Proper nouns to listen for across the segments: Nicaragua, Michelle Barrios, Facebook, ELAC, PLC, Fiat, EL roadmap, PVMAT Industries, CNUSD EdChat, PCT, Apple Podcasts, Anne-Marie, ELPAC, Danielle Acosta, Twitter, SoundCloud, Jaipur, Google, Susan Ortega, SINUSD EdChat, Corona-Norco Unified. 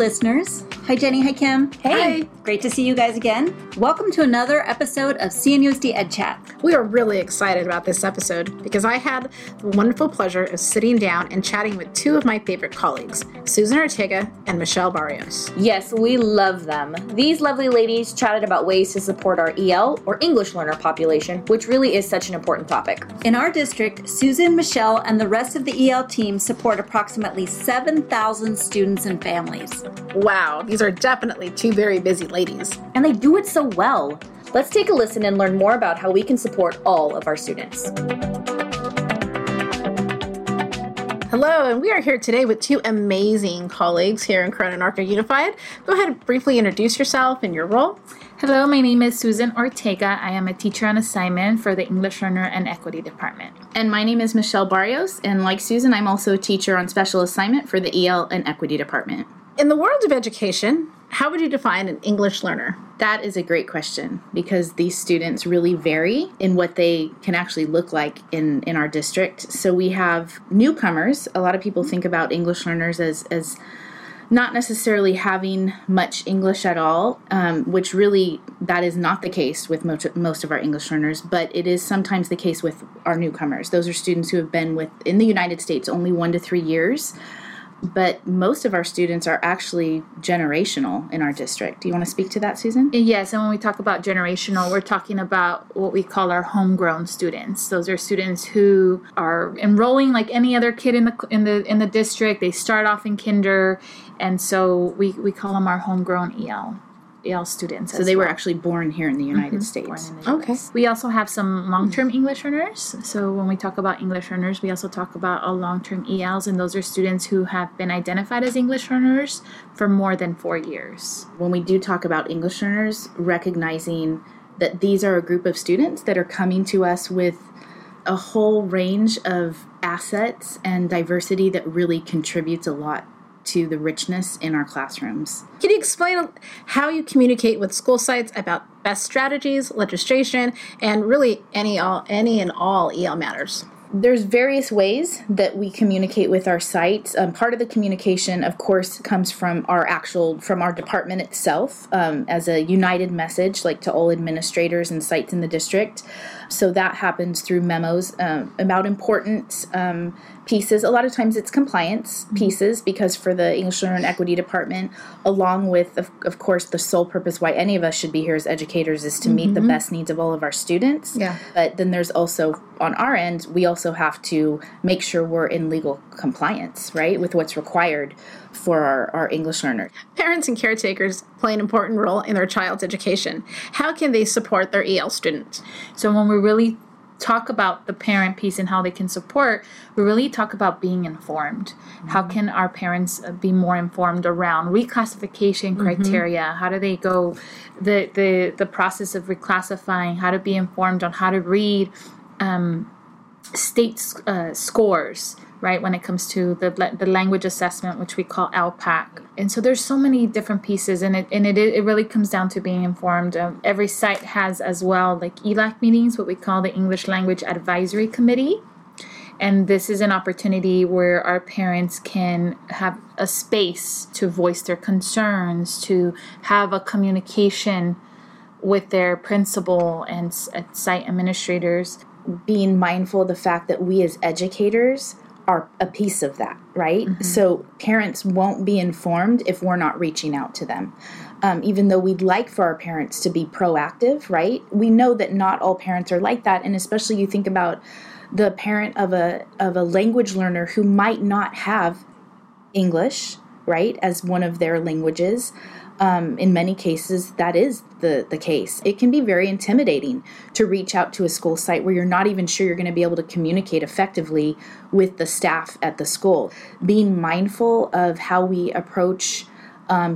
listeners. Hi, Jenny. Hi, Kim. Hey. Hi. Great to see you guys again. Welcome to another episode of CNUSD EdChat. We are really excited about this episode because I had the wonderful pleasure of sitting down and chatting with two of my favorite colleagues, Susan Ortega and Michelle Barrios. Yes, we love them. These lovely ladies chatted about ways to support our EL or English learner population, which really is such an important topic. In our district, Susan, Michelle, and the rest of the EL team support approximately 7,000 students and families. Wow, these are definitely two very busy ladies. And they do it so well. Let's take a listen and learn more about how we can support all of our students. Hello, and we are here today with two amazing colleagues here in Corona-Norco Unified. Go ahead and briefly introduce yourself and your role. Hello, my name is Susan Ortega. I am a teacher on assignment for the English Learner and Equity Department. And my name is Michelle Barrios, and like Susan, I'm also a teacher on special assignment for the EL and Equity Department. In the world of education, how would you define an English learner? That is a great question because these students really vary in what they can actually look like in our district. So we have newcomers. A lot of people think about English learners as not necessarily having much English at all, which really that is not the case with most of our English learners, but it is sometimes the case with our newcomers. Those are students who have been in the United States only 1 to 3 years. But most of our students are actually generational in our district. Do you want to speak to that, Susan? Yes, and when we talk about generational, we're talking about what we call our homegrown students. Those are students who are enrolling like any other kid in the district. They start off in kinder, and so we call them our homegrown EL students. So they were actually born here in the United States. Okay. We also have some long-term English learners. So when we talk about English learners, we also talk about long-term ELs, and those are students who have been identified as English learners for more than 4 years. When we do talk about English learners, recognizing that these are a group of students that are coming to us with a whole range of assets and diversity that really contributes a lot to the richness in our classrooms. Can you explain how you communicate with school sites about best strategies, legislation, and really any and all EL matters? There's various ways that we communicate with our sites. Part of the communication, of course, comes from our department itself as a united message, like to all administrators and sites in the district. So that happens through memos about important pieces. A lot of times it's compliance pieces because for the English Learner and Equity Department, along with, of course, the sole purpose why any of us should be here as educators is to meet the best needs of all of our students. Yeah. But then there's also, on our end, we also have to make sure we're in legal compliance, right, with what's required for our English learner. Parents and caretakers play an important role in their child's education. How can they support their EL students? So when we really talk about the parent piece and how they can support, we really talk about being informed. How can our parents be more informed around reclassification criteria? How do they go the process of reclassifying? How to be informed on how to read state scores, right, when it comes to the language assessment, which we call ELPAC. And so there's so many different pieces, and it really comes down to being informed. Every site has as well, like ELAC meetings, what we call the English Language Advisory Committee. And this is an opportunity where our parents can have a space to voice their concerns, to have a communication with their principal and site administrators. Being mindful of the fact that we as educators are a piece of that, right? So parents won't be informed if we're not reaching out to them. Even though we'd like for our parents to be proactive, right? We know that not all parents are like that. And especially you think about the parent of a language learner who might not have English, right, as one of their languages. In many cases, that is the case. It can be very intimidating to reach out to a school site where you're not even sure you're going to be able to communicate effectively with the staff at the school. Being mindful of how we approach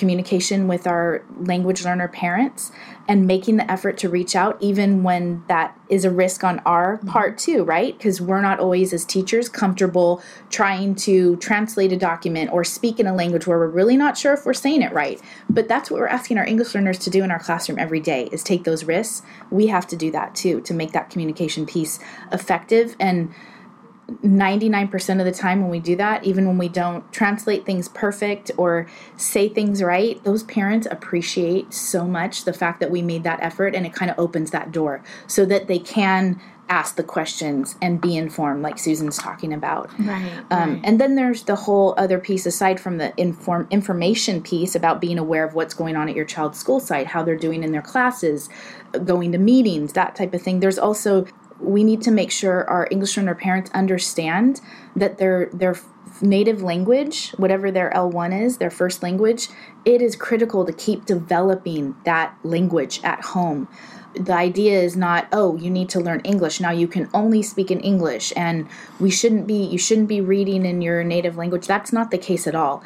communication with our language learner parents and making the effort to reach out even when that is a risk on our part too, right? Because we're not always as teachers comfortable trying to translate a document or speak in a language where we're really not sure if we're saying it right. But that's what we're asking our English learners to do in our classroom every day is take those risks. We have to do that too to make that communication piece effective and 99% of the time when we do that, even when we don't translate things perfect or say things right, those parents appreciate so much the fact that we made that effort, and it kind of opens that door so that they can ask the questions and be informed, like Susan's talking about. Right. And then there's the whole other piece aside from the information piece about being aware of what's going on at your child's school site, how they're doing in their classes, going to meetings, that type of thing. There's also, we need to make sure our English learner parents understand that their native language, whatever their L1 is, their first language, it is critical to keep developing that language at home. The idea is not, oh, you need to learn English. Now you can only speak in English, and you shouldn't be reading in your native language. That's not the case at all.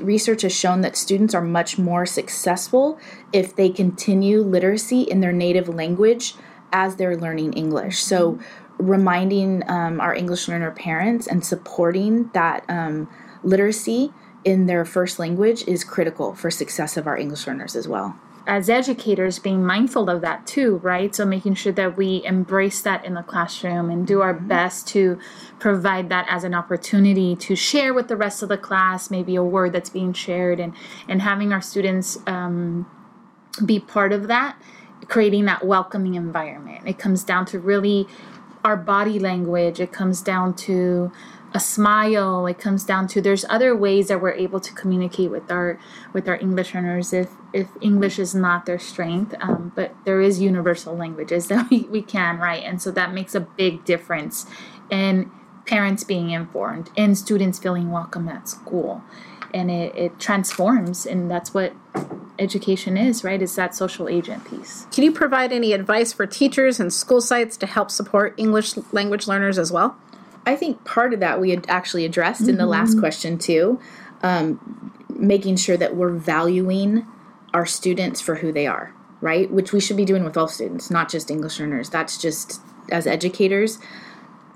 Research has shown that students are much more successful if they continue literacy in their native language as they're learning English. So reminding our English learner parents and supporting that literacy in their first language is critical for success of our English learners as well. As educators, being mindful of that too, right? So making sure that we embrace that in the classroom and do our best to provide that as an opportunity to share with the rest of the class, maybe a word that's being shared, and having our students be part of that, creating that welcoming environment. It comes down to really our body language. It comes down to a smile. It comes down to there's other ways that we're able to communicate with our English learners if English is not their strength, but there is universal languages that we can, right? And so that makes a big difference in parents being informed and students feeling welcome at school. And it transforms, and that's what education is, right? It's that social agent piece. Can you provide any advice for teachers and school sites to help support English language learners as well? I think part of that we had actually addressed in the last question too, making sure that we're valuing our students for who they are, right? Which we should be doing with all students, not just English learners. That's just, as educators,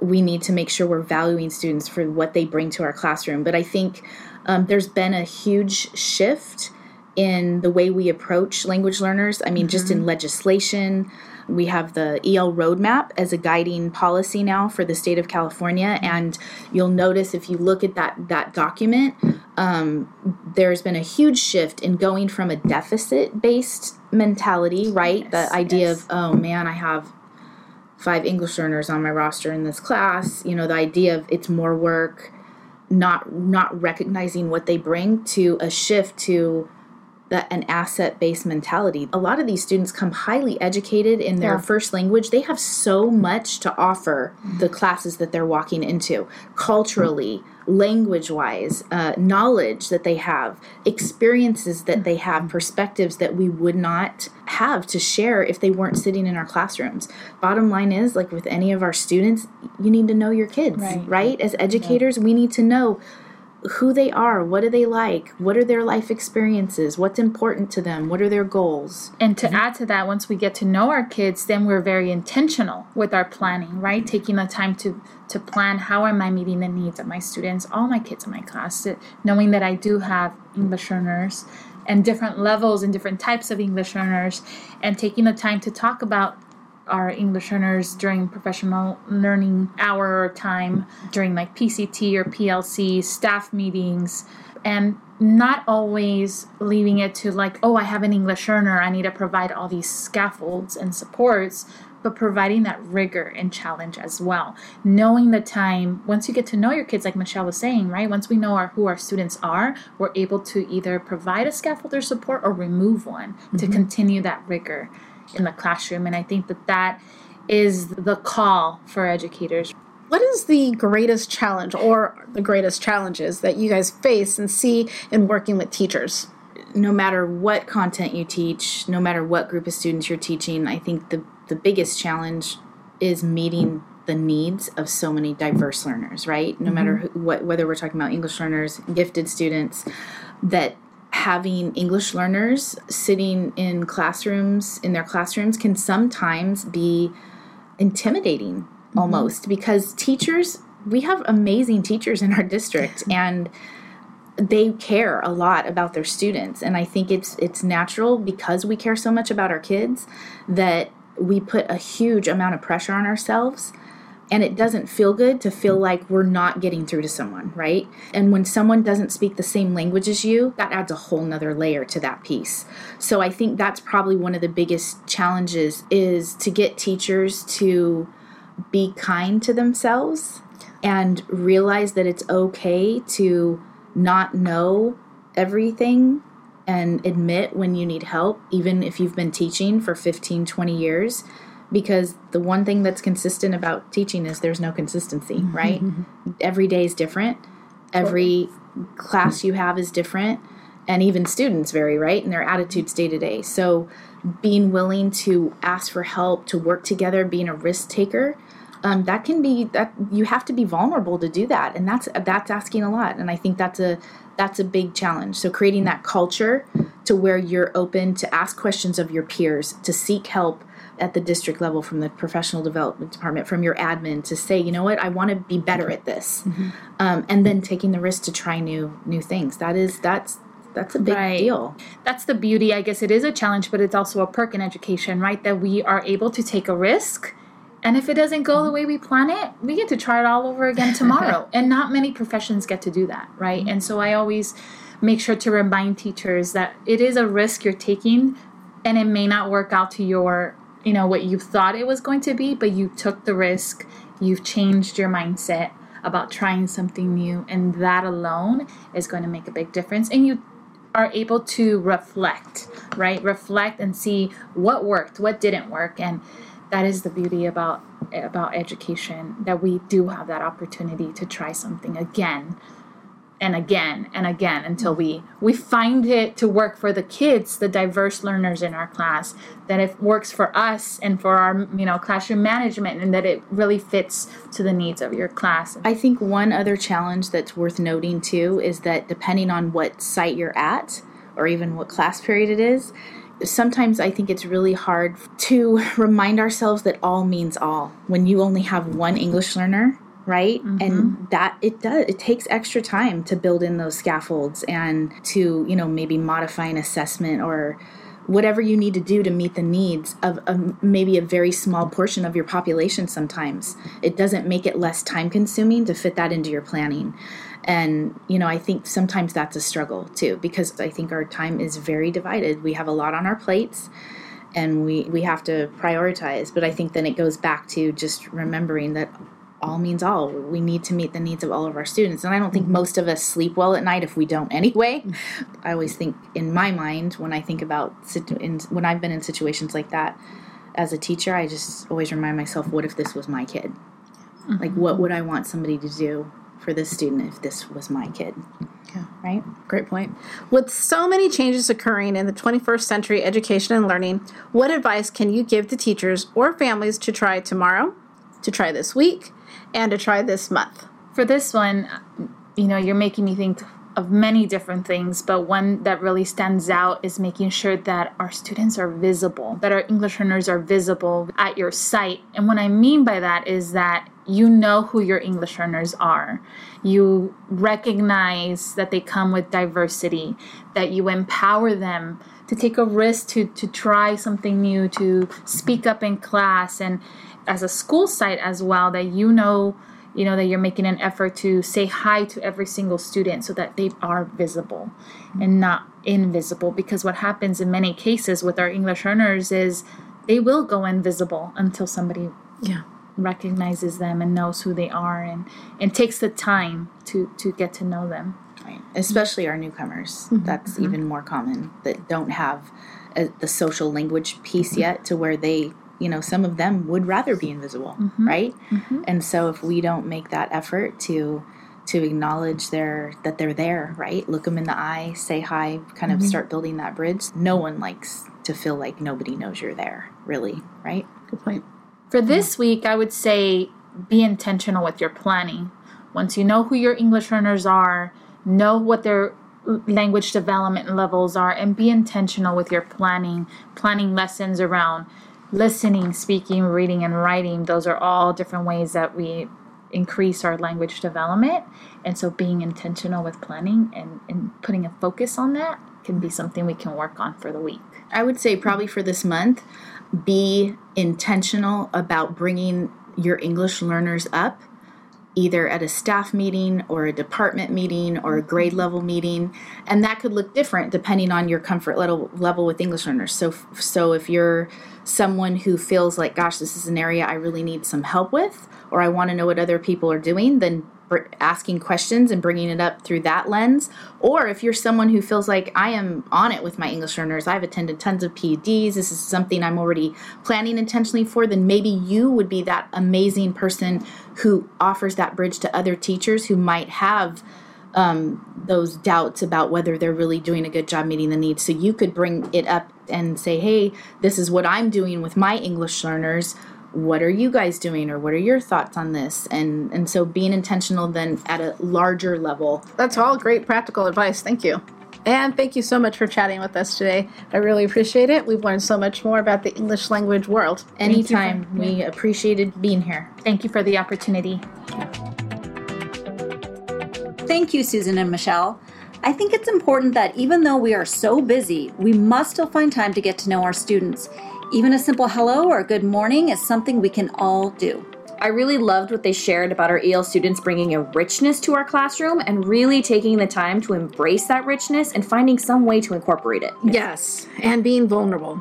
we need to make sure we're valuing students for what they bring to our classroom. But I think there's been a huge shift in the way we approach language learners. I mean, just in legislation, we have the EL roadmap as a guiding policy now for the state of California. And you'll notice if you look at that document, there's been a huge shift in going from a deficit-based mentality, right? Yes, the idea of, oh, man, I have 5 English learners on my roster in this class. You know, the idea of it's more work, not recognizing what they bring, to a shift to an asset-based mentality. A lot of these students come highly educated in their first language. They have so much to offer the classes that they're walking into, culturally, language-wise, knowledge that they have, experiences that they have, perspectives that we would not have to share if they weren't sitting in our classrooms. Bottom line is, like with any of our students, you need to know your kids, right? As educators, we need to know who they are, what do they like, what are their life experiences, what's important to them, what are their goals. And to add to that, once we get to know our kids, then we're very intentional with our planning, right? Taking the time to plan, how am I meeting the needs of my students, all my kids in my class, knowing that I do have English learners and different levels and different types of English learners, and taking the time to talk about our English learners during professional learning hour or time, during like PCT or PLC staff meetings, and not always leaving it to like, oh, I have an English learner, I need to provide all these scaffolds and supports, but providing that rigor and challenge as well. Knowing the time, once you get to know your kids, like Michelle was saying, right? Once we know who our students are, we're able to either provide a scaffold or support or remove one to continue that rigor in the classroom. And I think that is the call for educators. What is the greatest challenge or the greatest challenges that you guys face and see in working with teachers? No matter what content you teach, no matter what group of students you're teaching, I think the biggest challenge is meeting the needs of so many diverse learners, right? No matter whether we're talking about English learners, gifted students, that having English learners sitting in classrooms, in their classrooms, can sometimes be intimidating almost, because teachers, we have amazing teachers in our district, and they care a lot about their students. And I think it's natural, because we care so much about our kids, that we put a huge amount of pressure on ourselves And it doesn't feel good to feel like we're not getting through to someone, right? And when someone doesn't speak the same language as you, that adds a whole nother layer to that piece. So I think that's probably one of the biggest challenges, is to get teachers to be kind to themselves and realize that it's okay to not know everything and admit when you need help, even if you've been teaching for 15, 20 years. Because the one thing that's consistent about teaching is there's no consistency, right? Every day is different. Every class you have is different. And even students vary, right? And their attitudes day to day. So being willing to ask for help, to work together, being a risk taker, that can be, that you have to be vulnerable to do that. And that's asking a lot. And I think that's a big challenge. So creating that culture to where you're open to ask questions of your peers, to seek help at the district level, from the professional development department, from your admin, to say, you know what, I want to be better at this. And then taking the risk to try new things. That's a big deal. That's the beauty. I guess it is a challenge, but it's also a perk in education, right? That we are able to take a risk. And if it doesn't go the way we plan it, we get to try it all over again tomorrow. And not many professions get to do that, right? And so I always make sure to remind teachers that it is a risk you're taking, and it may not work out to your, you know, what you thought it was going to be, but you took the risk, you've changed your mindset about trying something new, and that alone is going to make a big difference. And you are able to reflect, right? Reflect and see what worked, what didn't work. And that is the beauty about education, that we do have that opportunity to try something again and again and again until we find it to work for the kids, the diverse learners in our class, that it works for us and for our, you know, classroom management, and that it really fits to the needs of your class. I think one other challenge that's worth noting too is that depending on what site you're at or even what class period it is, sometimes I think it's really hard to remind ourselves that all means all when you only have one English learner, right? And that it takes extra time to build in those scaffolds and to, you know, maybe modify an assessment or whatever you need to do to meet the needs of maybe a very small portion of your population sometimes. It doesn't make it less time consuming to fit that into your planning. And, you know, I think sometimes that's a struggle too, because I think our time is very divided. We have a lot on our plates, and we have to prioritize. But I think then it goes back to just remembering that all means all. We need to meet the needs of all of our students. And I don't think most of us sleep well at night if we don't anyway. I always think in my mind, when I think about, when I've been in situations like that as a teacher, I just always remind myself, what if this was my kid? Like, what would I want somebody to do for this student if this was my kid? Yeah. Right? Great point. With so many changes occurring in the 21st century education and learning, what advice can you give to teachers or families to try tomorrow, to try this week, and to try this month? For this one, you know, you're making me think of many different things, but one that really stands out is making sure that our students are visible, that our English learners are visible at your site. And what I mean by that is that you know who your English learners are. You recognize that they come with diversity, that you empower them to take a risk, to try something new, to speak up in class, and as a school site as well, that you know that you're making an effort to say hi to every single student so that they are visible and not invisible. Because what happens in many cases with our English learners is they will go invisible until somebody recognizes them and knows who they are and takes the time to get to know them. Right. Especially our newcomers. That's even more common, that don't have the social language piece yet, to where they, you know, some of them would rather be invisible, right? And so if we don't make that effort to acknowledge that they're there, right? Look them in the eye, say hi, kind of start building that bridge. No one likes to feel like nobody knows you're there, really, right? Good point. For this week, I would say be intentional with your planning. Once you know who your English learners are, know what their language development levels are, and be intentional with your planning, planning lessons around listening, speaking, reading, and writing. Those are all different ways that we increase our language development. And so being intentional with planning and putting a focus on that can be something we can work on for the week. I would say probably for this month, be intentional about bringing your English learners up, either at a staff meeting or a department meeting or a grade level meeting. And that could look different depending on your comfort level with English learners. So if you're someone who feels like, gosh, this is an area I really need some help with, or I want to know what other people are doing, then asking questions and bringing it up through that lens. Or if you're someone who feels like, I am on it with my English learners, I've attended tons of PEDs, this is something I'm already planning intentionally for, then maybe you would be that amazing person who offers that bridge to other teachers who might have those doubts about whether they're really doing a good job meeting the needs. So you could bring it up and say, hey, this is what I'm doing with my English learners. What are you guys doing, or what are your thoughts on this? And so being intentional then at a larger level. That's all great practical advice. Thank you. And thank you so much for chatting with us today. I really appreciate it. We've learned so much more about the English language world. Anytime. We appreciated being here. Thank you for the opportunity. Thank you, Susan and Michelle. I think it's important that even though we are so busy, we must still find time to get to know our students. Even a simple hello or good morning is something we can all do. I really loved what they shared about our EL students bringing a richness to our classroom and really taking the time to embrace that richness and finding some way to incorporate it. Yes, and being vulnerable.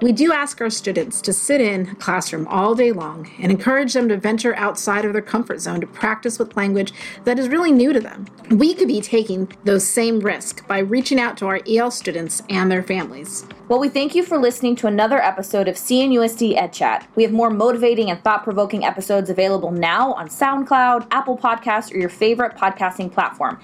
We do ask our students to sit in a classroom all day long and encourage them to venture outside of their comfort zone to practice with language that is really new to them. We could be taking those same risks by reaching out to our EL students and their families. Well, we thank you for listening to another episode of CNUSD EdChat. We have more motivating and thought-provoking episodes available now on SoundCloud, Apple Podcasts, or your favorite podcasting platform.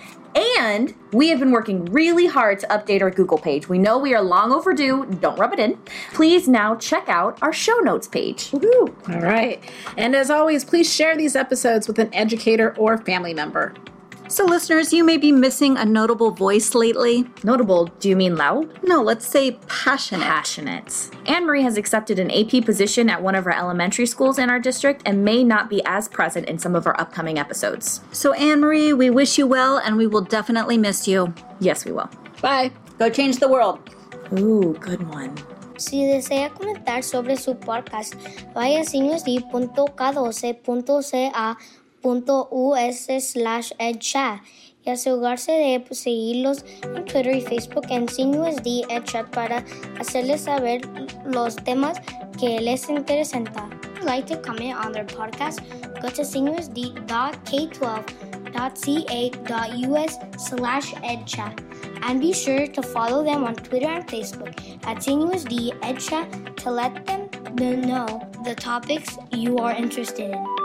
And we have been working really hard to update our Google page. We know we are long overdue. Don't rub it in. Please now check out our show notes page. Woo-hoo. All right. And as always, please share these episodes with an educator or family member. So listeners, you may be missing a notable voice lately. Notable, do you mean loud? No, let's say passionate. Passionate. Anne-Marie has accepted an AP position at one of our elementary schools in our district and may not be as present in some of our upcoming episodes. So Anne-Marie, we wish you well and we will definitely miss you. Yes, we will. Bye. Go change the world. Ooh, good one. Si desea comentar sobre su podcast, vaya a sinusd.k12ca.us/edchat y asegurarse de seguirlos en Twitter y Facebook en SINUSD EdChat para hacerles saber los temas que les interesan. If you'd like to comment on their podcast, go to sinusd.k12.ca.us/edchat and be sure to follow them on Twitter and Facebook at SINUSD EdChat to let them know the topics you are interested in.